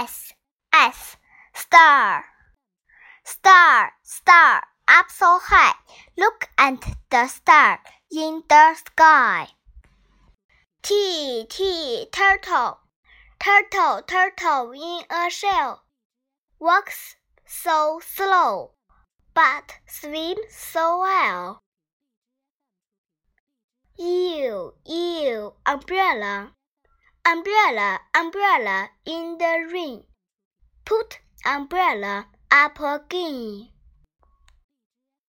S star, up so high. Look at the star in the sky. T turtle in a shell. Walks so slow, but swims so well. U umbrella in the rain. Put umbrella up again.